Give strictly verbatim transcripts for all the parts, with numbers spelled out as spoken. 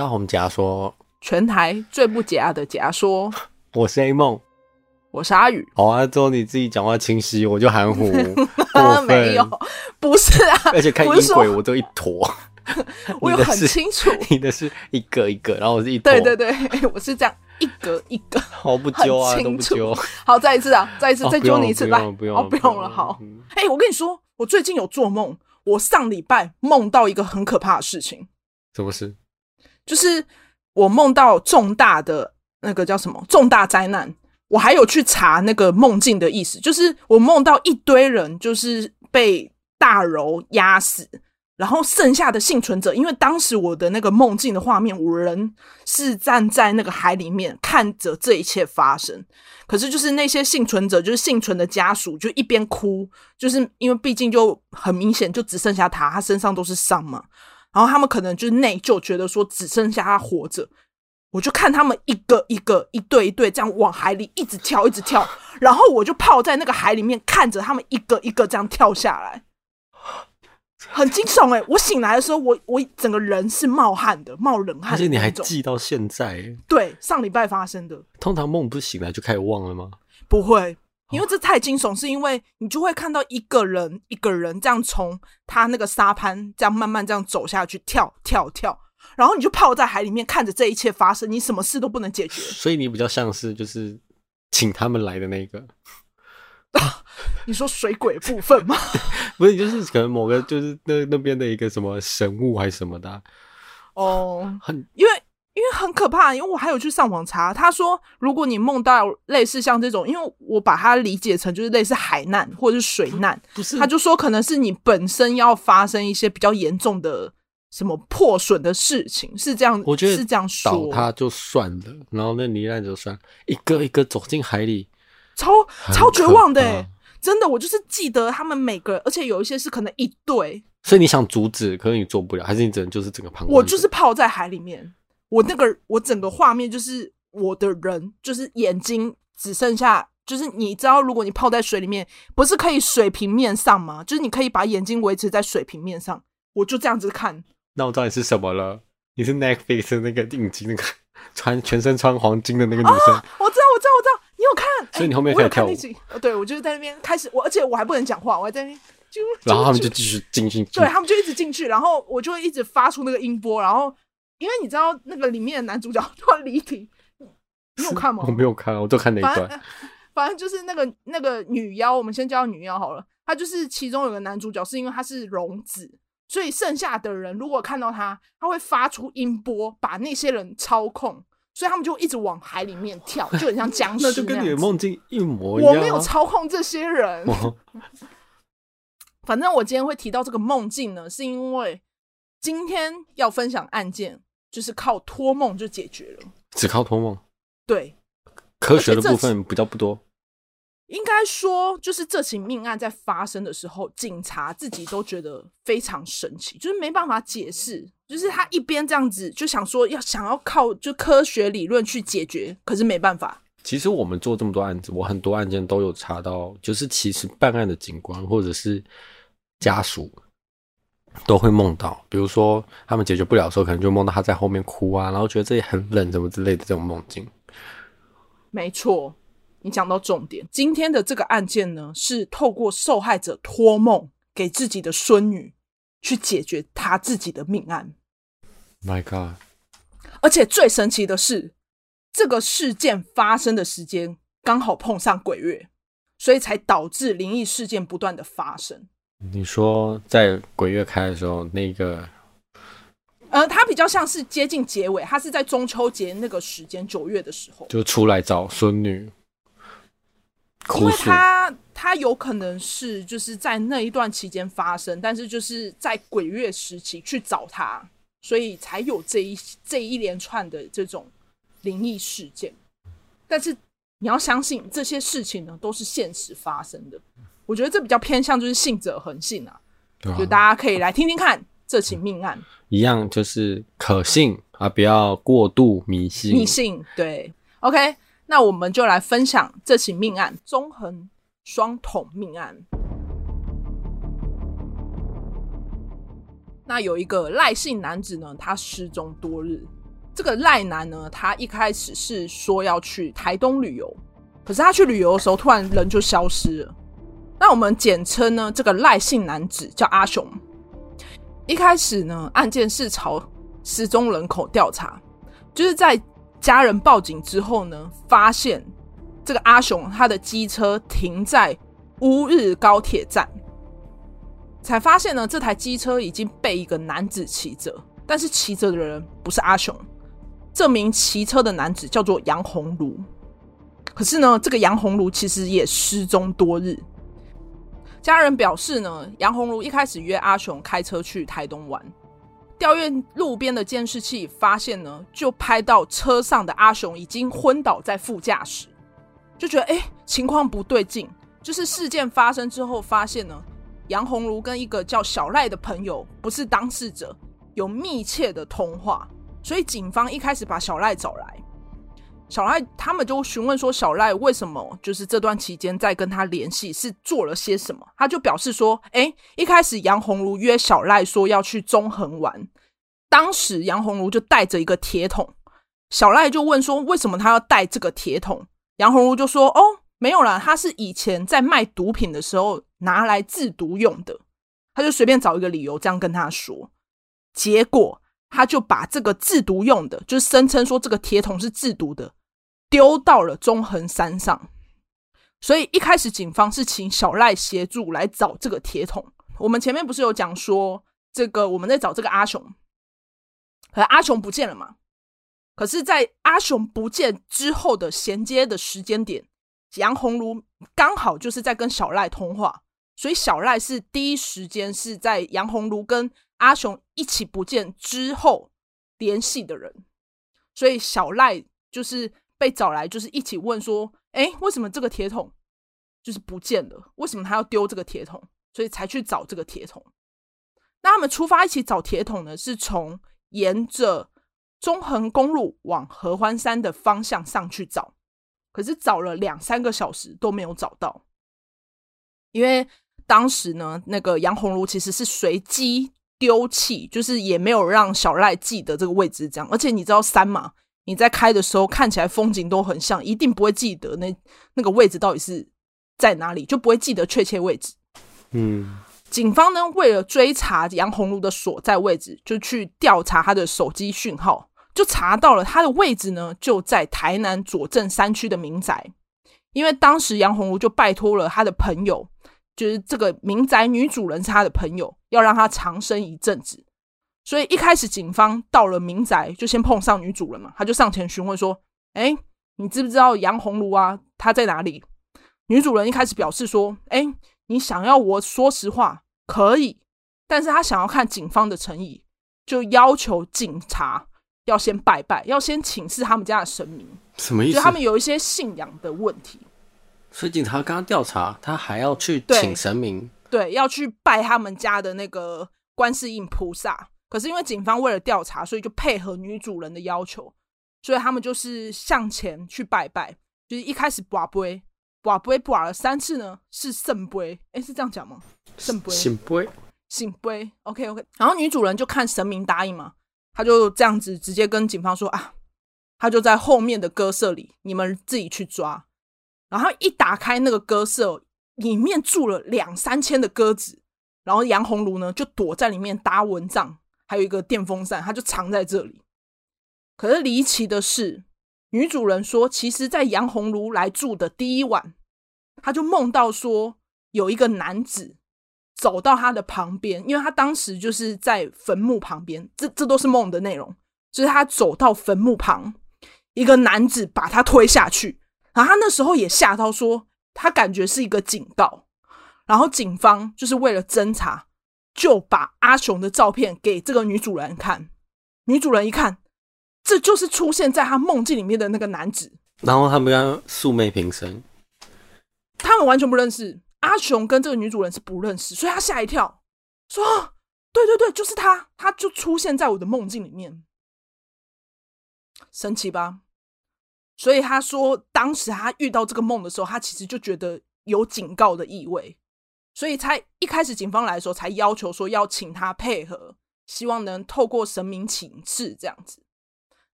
大红假说，全台最不假的假说。我是 A 梦，我是阿宇。好啊，之后你自己讲话清晰，我就含糊。没有，不是啊，而且看音轨我都一坨。我有很清楚，你的是一个一个，然后我是一坨。对对对，我是这样一格一格，好不揪啊，都不揪。好，再一次啊，再一次，哦、再揪你一次，来，不用了，不用了，好。哎、欸，我跟你说，我最近有做梦，我上礼拜梦到一个很可怕的事情。什么事？就是我梦到重大的那个叫什么重大灾难。我还有去查那个梦境的意思，就是我梦到一堆人就是被大楼压死。然后剩下的幸存者，因为当时我的那个梦境的画面，我人是站在那个海里面看着这一切发生。可是就是那些幸存者，就是幸存的家属，就一边哭，就是因为毕竟就很明显就只剩下他，他身上都是伤嘛。然后他们可能就内疚，觉得说只剩下他活着。我就看他们一个一个一对一对这样往海里一直跳一直跳，然后我就泡在那个海里面看着他们一个一个这样跳下来。很惊悚欸，我醒来的时候我我整个人是冒汗的，冒冷汗的。而且你还记到现在欸？对，上礼拜发生的。通常梦不是醒来就开始忘了吗？不会，因为这太惊悚，是因为你就会看到一个人一个人这样从他那个沙滩这样慢慢这样走下去，跳跳跳，然后你就泡在海里面看着这一切发生，你什么事都不能解决。所以你比较像是就是请他们来的那个啊，你说水鬼部分吗？不是，就是可能某个就是那那边的一个什么神物还是什么的、啊。哦，很因为因为很可怕，因为我还有去上网查，他说如果你梦到类似像这种，因为我把它理解成就是类似海难或者是水难，不是，他就说可能是你本身要发生一些比较严重的什么破损的事情，是这样，我觉得是这样说。倒塌就算了，然后那罹难者算一个一个走进海里。超超绝望的、欸、真的，我就是记得他们每个人，而且有一些是可能一对，所以你想阻止，可是你做不了，还是你只能就是整个旁观者。我就是泡在海里面，我那个我整个画面就是我的人，就是眼睛只剩下，就是你知道，如果你泡在水里面，不是可以水平面上吗？就是你可以把眼睛维持在水平面上，我就这样子看。那我知道你是什么了，你是 Netflix 的那个影集那个穿全身穿黄金的那个女生。啊、我知道，我知道，我知道。你有看？所以你后面开始跳舞。欸、对，我就是在那边开始，我而且我还不能讲话，我还在那边就。然后他们就继续进去。对，他们就一直进去，然后我就一直发出那个音波，然后因为你知道那个里面的男主角突然离题，你有看吗？我没有看，我就看那一段。反 正, 反正就是那个那个女妖，我们先叫女妖好了。她就是其中有个男主角，是因为他是聋子，所以剩下的人如果看到他，他会发出音波，把那些人操控。所以他们就一直往海里面跳，就很像僵尸那样子。那就跟你的梦境一模一样、啊。我没有操控这些人。反正我今天会提到这个梦境呢，是因为今天要分享案件，就是靠托梦就解决了。只靠托梦？对。科学的部分比较不多。应该说，就是这起命案在发生的时候，警察自己都觉得非常神奇，就是没办法解释。就是他一边这样子就想说要想要靠就科学理论去解决，可是没办法。其实我们做这么多案子，我很多案件都有查到，就是其实办案的警官或者是家属都会梦到，比如说他们解决不了的时候，可能就梦到他在后面哭啊，然后觉得这里很冷什么之类的这种梦境。没错，你讲到重点。今天的这个案件呢，是透过受害者托梦给自己的孙女去解决他自己的命案。My God！ 而且最神奇的是，这个事件发生的时间刚好碰上鬼月，所以才导致灵异事件不断的发生。你说在鬼月开的时候，那个呃，它比较像是接近结尾，它是在中秋节那个时间，九月的时候就出来找孙女哭诉，因为他他有可能是就是在那一段期间发生，但是就是在鬼月时期去找他。所以才有这一这一连串的这种灵异事件，但是你要相信这些事情呢都是现实发生的。我觉得这比较偏向就是信者恒信啊，对啊，就大家可以来听听看这起命案。一样就是可信啊，不要过度迷信。迷信，对。OK， 那我们就来分享这起命案——中横双筒命案。那有一个赖姓男子呢，他失踪多日，这个赖男呢，他一开始是说要去台东旅游，可是他去旅游的时候突然人就消失了。那我们简称呢，这个赖姓男子叫阿雄。一开始呢，案件是朝失踪人口调查，就是在家人报警之后呢，发现这个阿雄他的机车停在乌日高铁站，才发现呢，这台机车已经被一个男子骑着，但是骑着的人不是阿雄，这名骑车的男子叫做杨鸿儒。可是呢，这个杨鸿儒其实也失踪多日。家人表示呢，杨鸿儒一开始约阿雄开车去台东玩，调阅路边的监视器，发现呢，就拍到车上的阿雄已经昏倒在副驾驶，就觉得哎，情况不对劲。就是事件发生之后，发现呢，杨鸿儒跟一个叫小赖的朋友，不是当事者，有密切的通话，所以警方一开始把小赖找来。小赖他们就询问说，小赖为什么就是这段期间在跟他联系，是做了些什么？他就表示说，哎，一开始杨鸿儒约小赖说要去中横玩，当时杨鸿儒就带着一个铁桶，小赖就问说为什么他要带这个铁桶？杨鸿儒就说，哦，没有啦，他是以前在卖毒品的时候拿来制毒用的。他就随便找一个理由这样跟他说，结果他就把这个制毒用的，就是声称说这个铁桶是制毒的，丢到了中横山上。所以一开始警方是请小赖协助来找这个铁桶。我们前面不是有讲说这个我们在找这个阿雄，可是阿雄不见了嘛。可是在阿雄不见之后的衔接的时间点，杨鸿儒刚好就是在跟小赖通话，所以小赖是第一时间是在杨鸿儒跟阿雄一起不见之后联系的人。所以小赖就是被找来，就是一起问说，诶，为什么这个铁桶就是不见了，为什么他要丢这个铁桶，所以才去找这个铁桶。那他们出发一起找铁桶呢，是从沿着中横公路往合欢山的方向上去找，可是找了两三个小时都没有找到。因为当时呢，那个杨鸿儒其实是随机丢弃，就是也没有让小赖记得这个位置这样。而且你知道山嘛，你在开的时候看起来风景都很像，一定不会记得那那个位置到底是在哪里，就不会记得确切位置。嗯，警方呢为了追查杨鸿儒的所在位置，就去调查他的手机讯号，就查到了他的位置呢就在台南左镇山区的民宅。因为当时杨鸿儒就拜托了他的朋友，就是这个民宅女主人是他的朋友，要让他长生一阵子。所以一开始警方到了民宅就先碰上女主人嘛，他就上前询问说，诶，你知不知道杨鸿儒啊，他在哪里？女主人一开始表示说，诶，你想要我说实话可以，但是他想要看警方的诚意，就要求警察要先拜拜，要先请示他们家的神明。什么意思？就他们有一些信仰的问题，所以警察刚刚调查他还要去请神明。 对， 对，要去拜他们家的那个观世音菩萨。可是因为警方为了调查，所以就配合女主人的要求，所以他们就是向前去拜拜。就是一开始拔杯拔杯拔了三次呢，是圣杯，诶，是这样讲吗？圣杯圣杯圣杯 OK OK。 然后女主人就看神明答应嘛，他就这样子直接跟警方说啊，他就在后面的鸽舍里，你们自己去抓。然后一打开那个鸽舍，里面住了两三千的鸽子，然后杨鸿儒呢就躲在里面搭蚊帐，还有一个电风扇，他就藏在这里。可是离奇的是，女主人说其实在杨鸿儒来住的第一晚，他就梦到说有一个男子走到他的旁边，因为他当时就是在坟墓旁边， 这, 这都是梦的内容。就是他走到坟墓旁，一个男子把他推下去，然后他那时候也吓到说他感觉是一个警告。然后警方就是为了侦查，就把阿雄的照片给这个女主人看。女主人一看，这就是出现在他梦境里面的那个男子。然后他们跟他素昧平生，他们完全不认识，阿雄跟这个女主人是不认识，所以他吓一跳说、啊、对对对，就是他他就出现在我的梦境里面。神奇吧？所以他说当时他遇到这个梦的时候，他其实就觉得有警告的意味，所以才一开始警方来的时候才要求说要请他配合，希望能透过神明请示这样子。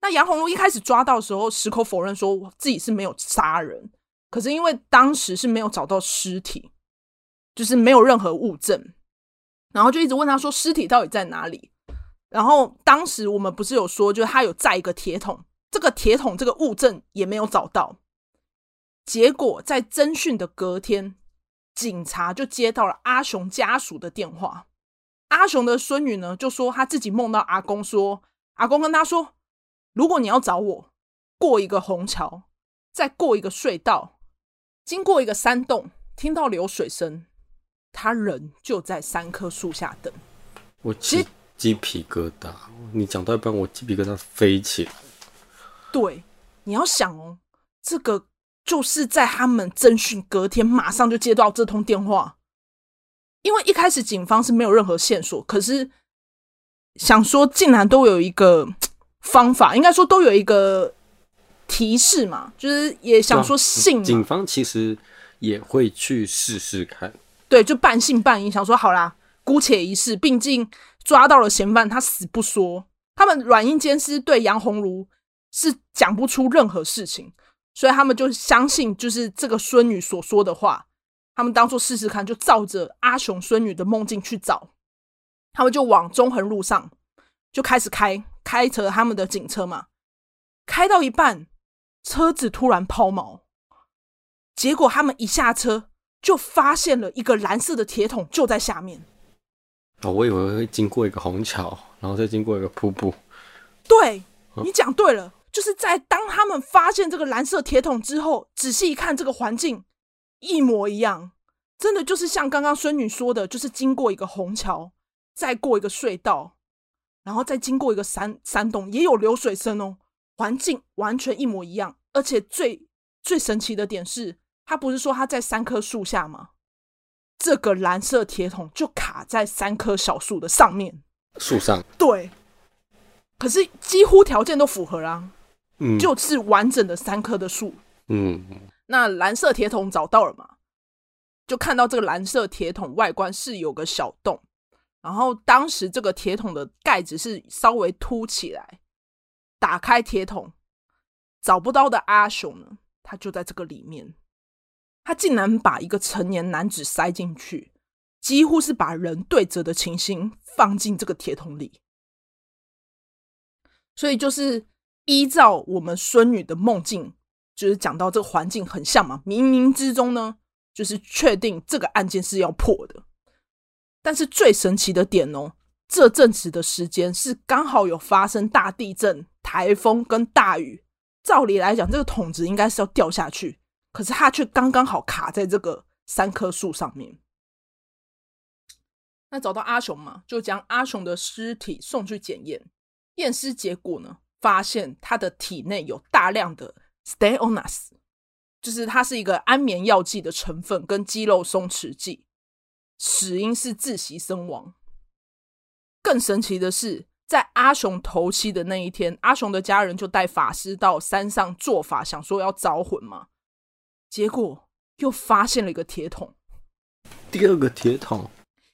那杨宏儒一开始抓到的时候，矢口否认说自己是没有杀人，可是因为当时是没有找到尸体，就是没有任何物证，然后就一直问他说尸体到底在哪里。然后当时我们不是有说，就是他有载一个铁桶，这个铁桶这个物证也没有找到。结果在侦讯的隔天，警察就接到了阿雄家属的电话。阿雄的孙女呢，就说他自己梦到阿公说，阿公跟他说，如果你要找我，过一个虹桥，再过一个隧道，经过一个山洞，听到流水声，他人就在三棵树下等。我鸡鸡皮疙瘩，你讲到一半，我鸡皮疙瘩飞起来。对，你要想哦，这个就是在他们侦讯隔天，马上就接到这通电话，因为一开始警方是没有任何线索，可是想说，竟然都有一个。方法应该说都有一个提示嘛，就是也想说信、啊、警方其实也会去试试看，对，就半信半疑，想说好啦，姑且一试，毕竟抓到了嫌犯，他死不说。他们软硬兼施，对杨宏儒是讲不出任何事情，所以他们就相信就是这个孙女所说的话，他们当作试试看，就照着阿雄孙女的梦境去找。他们就往中横路上就开始开。开着他们的警车嘛，开到一半，车子突然抛锚，结果他们一下车就发现了一个蓝色的铁桶就在下面。哦，我以为会经过一个虹桥，然后再经过一个瀑布。对，你讲对了，就是在当他们发现这个蓝色铁桶之后，仔细一看，这个环境一模一样，真的就是像刚刚孙女说的，就是经过一个虹桥，再过一个隧道。然后再经过一个 山, 山洞，也有流水声哦，环境完全一模一样。而且最最神奇的点是，他不是说他在三棵树下吗？这个蓝色铁桶就卡在三棵小树的上面，树上。对，可是几乎条件都符合啦、啊嗯，就是完整的三棵的树。嗯，那蓝色铁桶找到了嘛？就看到这个蓝色铁桶外观是有个小洞。然后当时这个铁桶的盖子是稍微凸起来，打开铁桶，找不到的阿雄呢，他就在这个里面，他竟然把一个成年男子塞进去，几乎是把人对折的情形放进这个铁桶里。所以就是依照我们孙女的梦境，就是讲到这个环境很像嘛，冥冥之中呢，就是确定这个案件是要破的。但是最神奇的点哦，这阵子的时间是刚好有发生大地震、台风跟大雨，照理来讲这个桶子应该是要掉下去，可是它却刚刚好卡在这个三棵树上面。那找到阿雄嘛，就将阿雄的尸体送去检验，验尸结果呢，发现他的体内有大量的 Steronas， 就是它是一个安眠药剂的成分跟肌肉松弛剂，死因是窒息身亡。更神奇的是，在阿雄头七的那一天，阿雄的家人就带法师到山上做法，想说要招魂嘛，结果又发现了一个铁桶，第二个铁桶。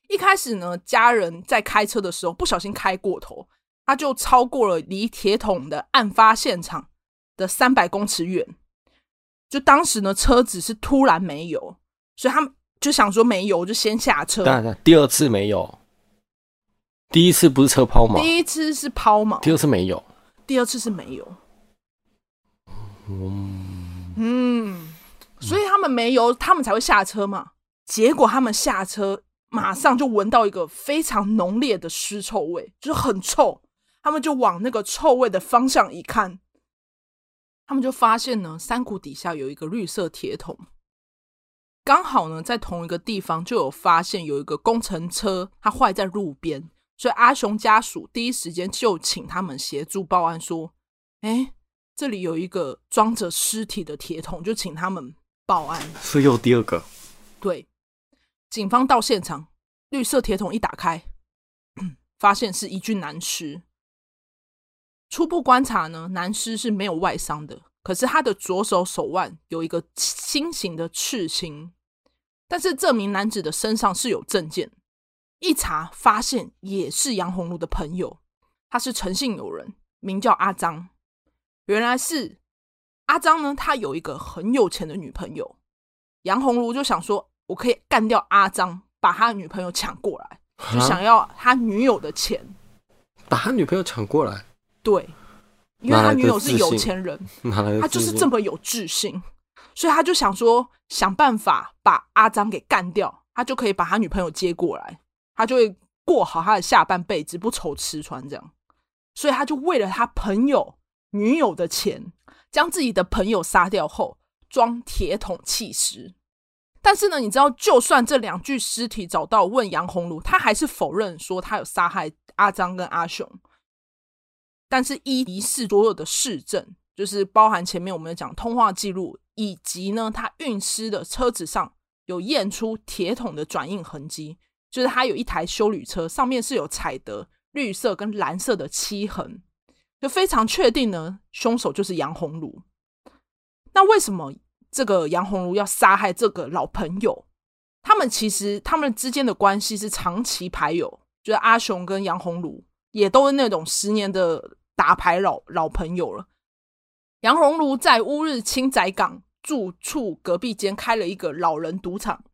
一开始呢，家人在开车的时候不小心开过头，他就超过了离铁桶的案发现场的三百公尺远，就当时呢车子是突然没油，所以他们就想说没油就先下车。当然第二次没有，第一次不是车抛锚，第一次是抛锚，第二次没有，第二次是没有。嗯, 嗯所以他们没油，他们才会下车嘛。结果他们下车马上就闻到一个非常浓烈的尸臭味，就是很臭。他们就往那个臭味的方向一看，他们就发现呢，山谷底下有一个绿色铁桶。刚好呢，在同一个地方就有发现有一个工程车，它坏在路边，所以阿雄家属第一时间就请他们协助报案，说：“哎，这里有一个装着尸体的铁桶，就请他们报案。”是又第二个。对，警方到现场，绿色铁桶一打开，发现是一具男尸。初步观察呢，男尸是没有外伤的，可是他的左手手腕有一个心形的刺青。但是这名男子的身上是有证件，一查发现也是杨宏儒的朋友，他是诚信友人，名叫阿张，原来是阿张呢，他有一个很有钱的女朋友，杨鸿儒就想说我可以干掉阿张，把他的女朋友抢过来，就想要他女友的钱，把他女朋友抢过来。对，因为他女友是有钱人，他就是这么有自信，所以他就想说想办法把阿张给干掉，他就可以把他女朋友接过来，他就会过好他的下半辈子，不愁吃穿这样。所以他就为了他朋友女友的钱，将自己的朋友杀掉后装铁桶弃尸。但是呢，你知道就算这两具尸体找到问杨鸿儒，他还是否认说他有杀害阿张跟阿雄。但是依疑似所有的事证，就是包含前面我们讲通话记录，以及呢他运尸的车子上有验出铁桶的转印痕迹，就是他有一台休旅车上面是有踩得绿色跟蓝色的漆痕，就非常确定呢凶手就是杨鸿儒。那为什么这个杨鸿儒要杀害这个老朋友？他们其实他们之间的关系是长期牌友，就是阿雄跟杨鸿儒也都是那种十年的打牌 老, 老朋友了。杨鸿儒在乌日清宅港住处隔壁间开了一个老人赌场，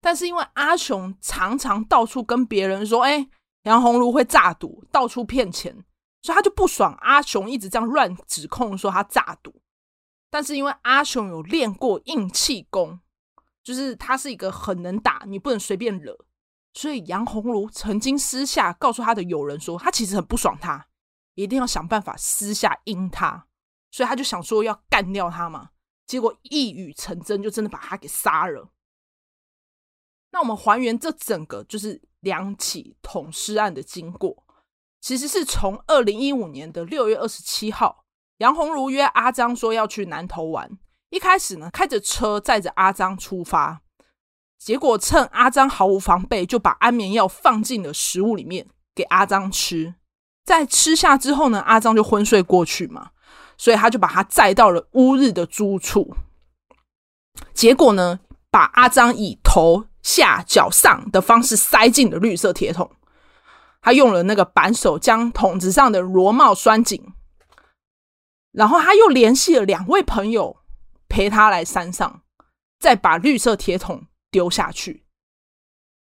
但是因为阿雄常常到处跟别人说哎，杨鸿儒会诈赌，到处骗钱，所以他就不爽阿雄一直这样乱指控说他诈赌。但是因为阿雄有练过硬气功，就是他是一个很能打，你不能随便惹，所以杨鸿儒曾经私下告诉他的友人说他其实很不爽他，一定要想办法私下阴他，所以他就想说要干掉他嘛，结果一语成真，就真的把他给杀了。那我们还原这整个就是两起捅尸案的经过，其实是从二零一五年的六月二十七号，杨鸿儒约阿张说要去南投玩，一开始呢开着车载着阿张出发，结果趁阿张毫无防备，就把安眠药放进了食物里面给阿张吃。在吃下之后呢，阿张就昏睡过去嘛，所以他就把他载到了乌日的租处。结果呢，把阿张以头下脚上的方式塞进了绿色铁桶，他用了那个扳手将桶子上的螺帽拴紧，然后他又联系了两位朋友陪他来山上，再把绿色铁桶丢下去。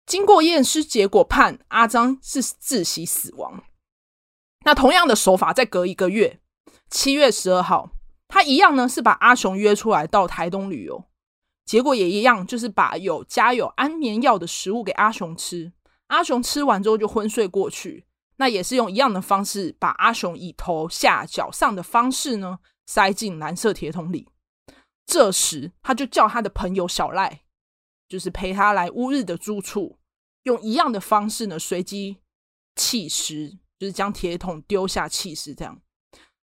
经过验尸结果判阿张是窒息死亡。那同样的手法再隔一个月，七月十二号，他一样呢是把阿雄约出来到台东旅游，结果也一样，就是把有加有安眠药的食物给阿雄吃，阿雄吃完之后就昏睡过去，那也是用一样的方式把阿雄以头下脚上的方式呢塞进蓝色铁桶里。这时他就叫他的朋友小赖，就是陪他来乌日的住处，用一样的方式呢随机弃尸，就是将铁桶丢下弃尸这样。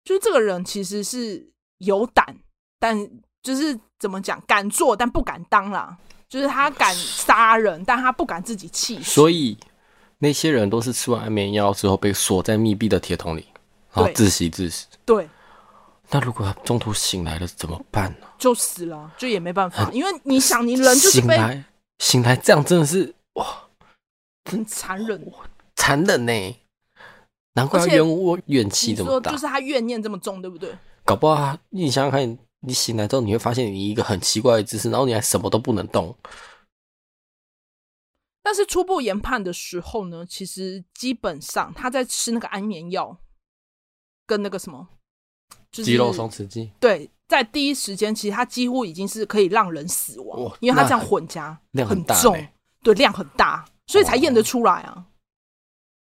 就是这个人其实是有胆，但就是怎么讲，敢做但不敢当啦，就是他敢杀人，但他不敢自己弃尸。所以那些人都是吃完安眠药之后被锁在密闭的铁桶里，然后窒息窒息。对，那如果他中途醒来了怎么办呢？就死了，就也没办法，因为你想，你人就是被醒来，醒来这样真的是哇，很残忍，残忍呢。难怪他怨怨气这么大，就是他怨念这么重，对不对？搞不好你想想看，你醒来之后你会发现你一个很奇怪的姿势，然后你还什么都不能动。但是初步研判的时候呢，其实基本上他在吃那个安眠药跟那个什么。就是、肌肉松弛剂，对，在第一时间其实它几乎已经是可以让人死亡，因为它这样混加量很大、欸、很重，对，量很大，所以才验得出来啊，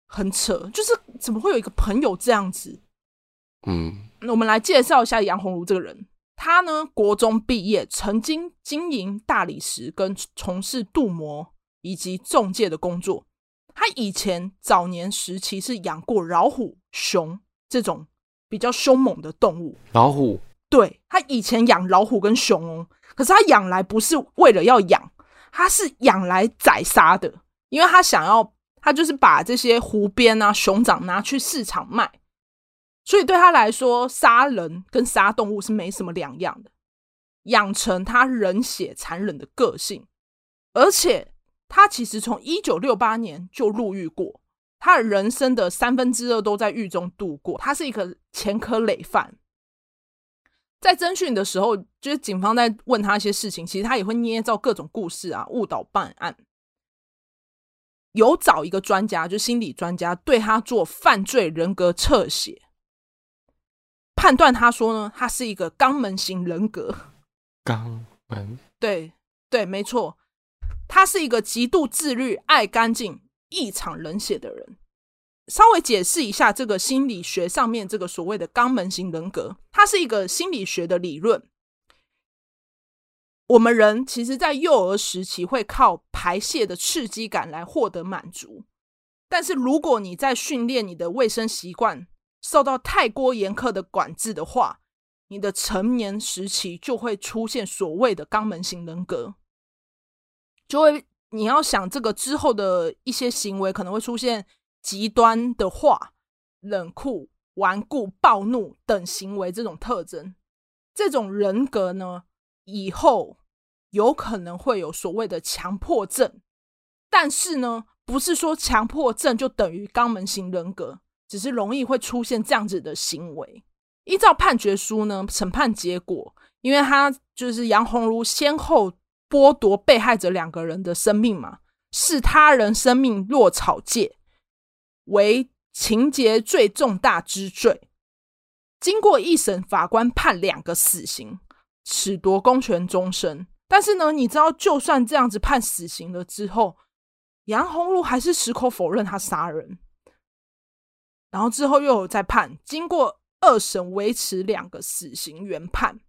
很扯，就是怎么会有一个朋友这样子？嗯，我们来介绍一下杨鸿儒这个人，他呢国中毕业，曾经经营大理石跟从事镀膜以及中介的工作。他以前早年时期是养过老虎、熊这种。比较凶猛的动物，老虎，对，他以前养老虎跟熊哦，可是他养来不是为了要养，他是养来宰杀的，因为他想要，他就是把这些湖边啊熊掌拿去市场卖，所以对他来说杀人跟杀动物是没什么两样的，养成他冷血残忍的个性。而且他其实从一九六八年就入狱过，他人生的三分之二都在狱中度过，他是一个前科累犯，在侦讯的时候，就是警方在问他一些事情，其实他也会捏造各种故事啊，误导办案。有找一个专家，就是心理专家，对他做犯罪人格侧写，判断他说呢，他是一个肛门型人格。肛门？对对，没错，他是一个极度自律、爱干净、异常冷血的人。稍微解释一下这个心理学上面这个所谓的肛门型人格，它是一个心理学的理论。我们人其实在幼儿时期会靠排泄的刺激感来获得满足，但是如果你在训练你的卫生习惯受到太过严苛的管制的话，你的成年时期就会出现所谓的肛门型人格，就会你要想这个之后的一些行为可能会出现极端的话、冷酷、顽固、暴怒等行为，这种特征，这种人格呢，以后有可能会有所谓的强迫症。但是呢，不是说强迫症就等于肛门型人格，只是容易会出现这样子的行为。依照判决书呢，审判结果，因为他就是杨鸿儒先后剥夺被害者两个人的生命嘛，视他人生命若草芥，为情节最重大之罪。经过一审，法官判两个死刑，褫夺公权终身。但是呢，你知道就算这样子判死刑了之后，杨鸿儒还是矢口否认他杀人，然后之后又有再判，经过二审维持两个死刑原判。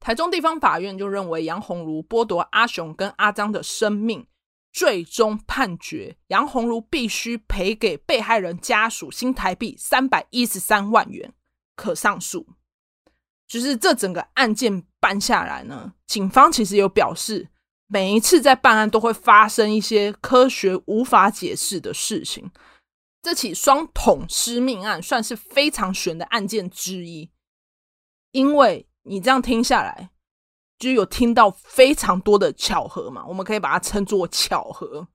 台中地方法院就认为杨鸿儒剥夺阿雄跟阿张的生命，最终判决杨鸿儒必须赔给被害人家属新台币三百一十三万元，可上诉。就是这整个案件办下来呢，警方其实有表示，每一次在办案都会发生一些科学无法解释的事情。这起双桶失命案算是非常悬的案件之一，因为你这样听下来就有听到非常多的巧合嘛，我们可以把它称作巧合，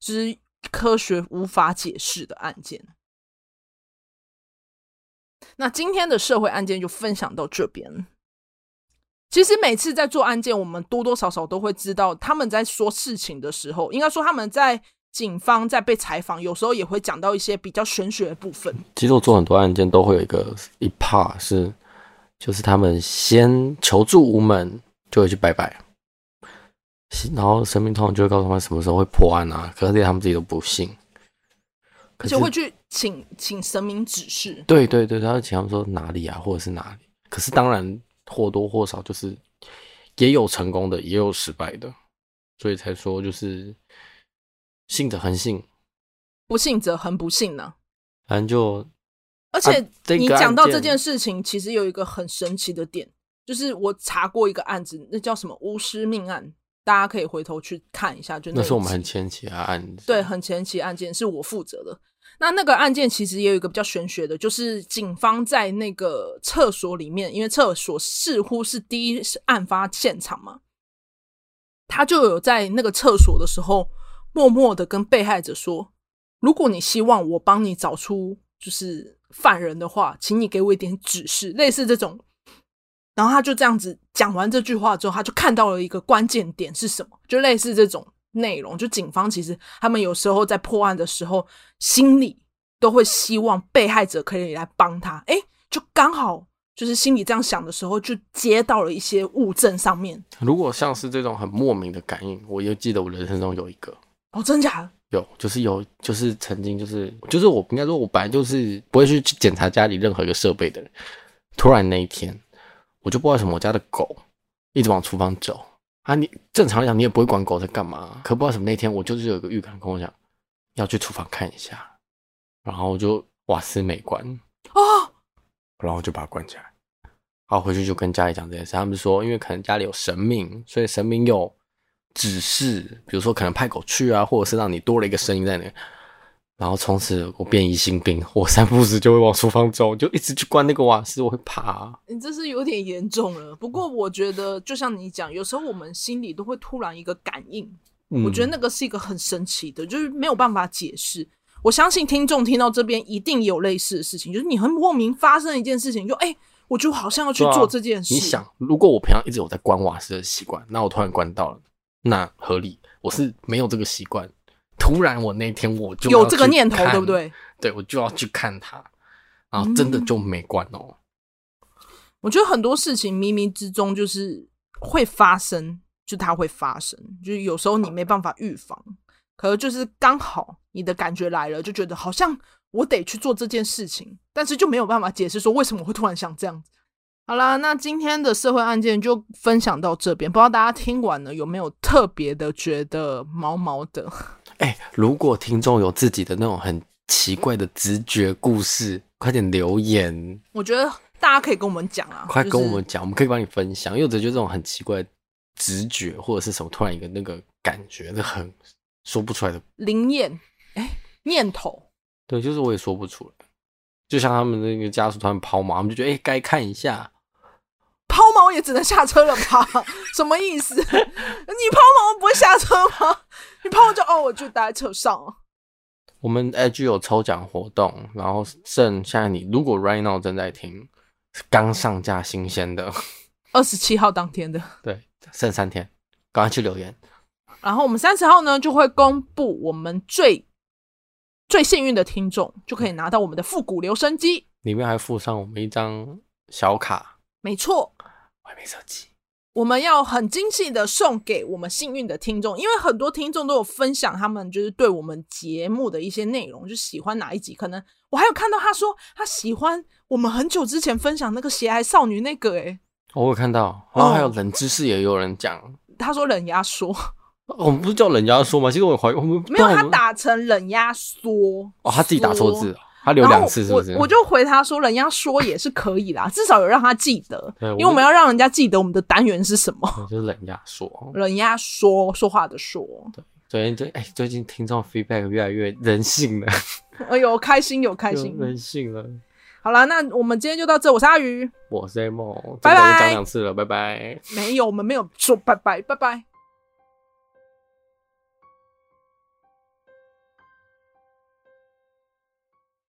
就是科学无法解释的案件。那今天的社会案件就分享到这边。其实每次在做案件，我们多多少少都会知道他们在说事情的时候，应该说他们在警方在被采访，有时候也会讲到一些比较玄学的部分。其实我做很多案件都会有一个一 part 是，就是他们先求助无门，就会去拜拜，然后神明通常就会告诉他们什么时候会破案啊，可是连他们自己都不信，而且会去 请, 请神明指示。对对对，他就请他们说哪里啊，或者是哪里。可是当然或多或少就是也有成功的，也有失败的，所以才说就是信者恒信，不信者恒不信呢、啊。反正就。而且你讲到这件事情，其实有一个很神奇的点，就是我查过一个案子，那叫什么巫师命案，大家可以回头去看一下。就 那, 那是我们很前期的案子，对，很前期案件是我负责的。那那个案件其实也有一个比较玄学的，就是警方在那个厕所里面，因为厕所似乎是第一案发现场嘛，他就有在那个厕所的时候，默默的跟被害者说：“如果你希望我帮你找出就是犯人的话，请你给我一点指示。”类似这种。然后他就这样子讲完这句话之后，他就看到了一个关键点是什么，就类似这种内容。就警方其实他们有时候在破案的时候，心里都会希望被害者可以来帮他，诶，就刚好就是心里这样想的时候，就接到了一些物证上面。如果像是这种很莫名的感应，我又记得我人生中有一个。哦，真假的？有，就是有，就是曾经就是就是我应该说，我本来就是不会去检查家里任何一个设备的人。突然那一天，我就不知道为什么我家的狗一直往厨房走啊！你正常来讲你也不会管狗在干嘛，可不知道什么那天我就是有一个预感跟我讲要去厨房看一下，然后我就瓦斯没关哦，然后我就把它关起来，然后回去就跟家里讲这件事。他们说因为可能家里有神明，所以神明有只是比如说可能派狗去啊，或者是让你多了一个声音在那里。然后从此我变疑心病，我三不时就会往厨房走，就一直去关那个瓦斯，我会怕、啊、你这是有点严重了。不过我觉得就像你讲，有时候我们心里都会突然一个感应、嗯、我觉得那个是一个很神奇的，就是没有办法解释。我相信听众听到这边一定有类似的事情，就是你很莫名发生一件事情，就哎、欸，我就好像要去做这件事、啊、你想如果我平常一直有在关瓦斯的习惯，那我突然关到了，那合理。我是没有这个习惯，突然我那天我就有这个念头，对不对？对，我就要去看它，然后真的就没关哦、喔嗯、我觉得很多事情冥冥之中就是会发生，就它会发生，就是有时候你没办法预防，可是就是刚好你的感觉来了，就觉得好像我得去做这件事情，但是就没有办法解释说为什么我会突然想这样子。好啦，那今天的社会案件就分享到这边，不知道大家听完了有没有特别的觉得毛毛的、欸、如果听众有自己的那种很奇怪的直觉故事，快点留言，我觉得大家可以跟我们讲啊，快跟我们讲、就是、我们可以帮你分享，因为我觉得这种很奇怪的直觉或者是什么突然一个那个感觉，那很说不出来的灵验、欸、念头，对，就是我也说不出来，就像他们那个家属他们抛锚，他们就觉得哎，该、欸、看一下，抛锚也只能下车了吧？什么意思？你抛锚不会下车吗？你抛就哦，我就待在车上了。我们 I G 有抽奖活动，然后剩下你如果 right now 正在听，刚上架新鲜的，二十七号当天的，对，剩三天，赶快去留言。然后我们三十号呢就会公布我们最。最幸运的听众就可以拿到我们的复古留声机，里面还附上我们一张小卡，没错，我还没设计。我们要很精细的送给我们幸运的听众，因为很多听众都有分享他们就是对我们节目的一些内容，就喜欢哪一集，可能我还有看到他说他喜欢我们很久之前分享那个邪癌少女那个耶、欸哦、我有看到，然后还有冷知识也有人讲、哦、他说冷压缩，我们不是叫冷压缩吗？其实我怀疑我们没有，他打成冷压缩哦，他自己打错字，他留两次是不是？我, 我就回他说冷压缩也是可以啦，至少有让他记得，因为我们要让人家记得我们的单元是什么，就是冷压缩，冷压缩说话的说。对，最近最哎、欸、最近听众 feedback 越来越人性了，哎呦开心有开心，人性了。好啦，那我们今天就到这，我是阿鱼，我是 A 梦，拜拜，讲两次了，拜拜。没有，我们没有说拜拜，拜拜。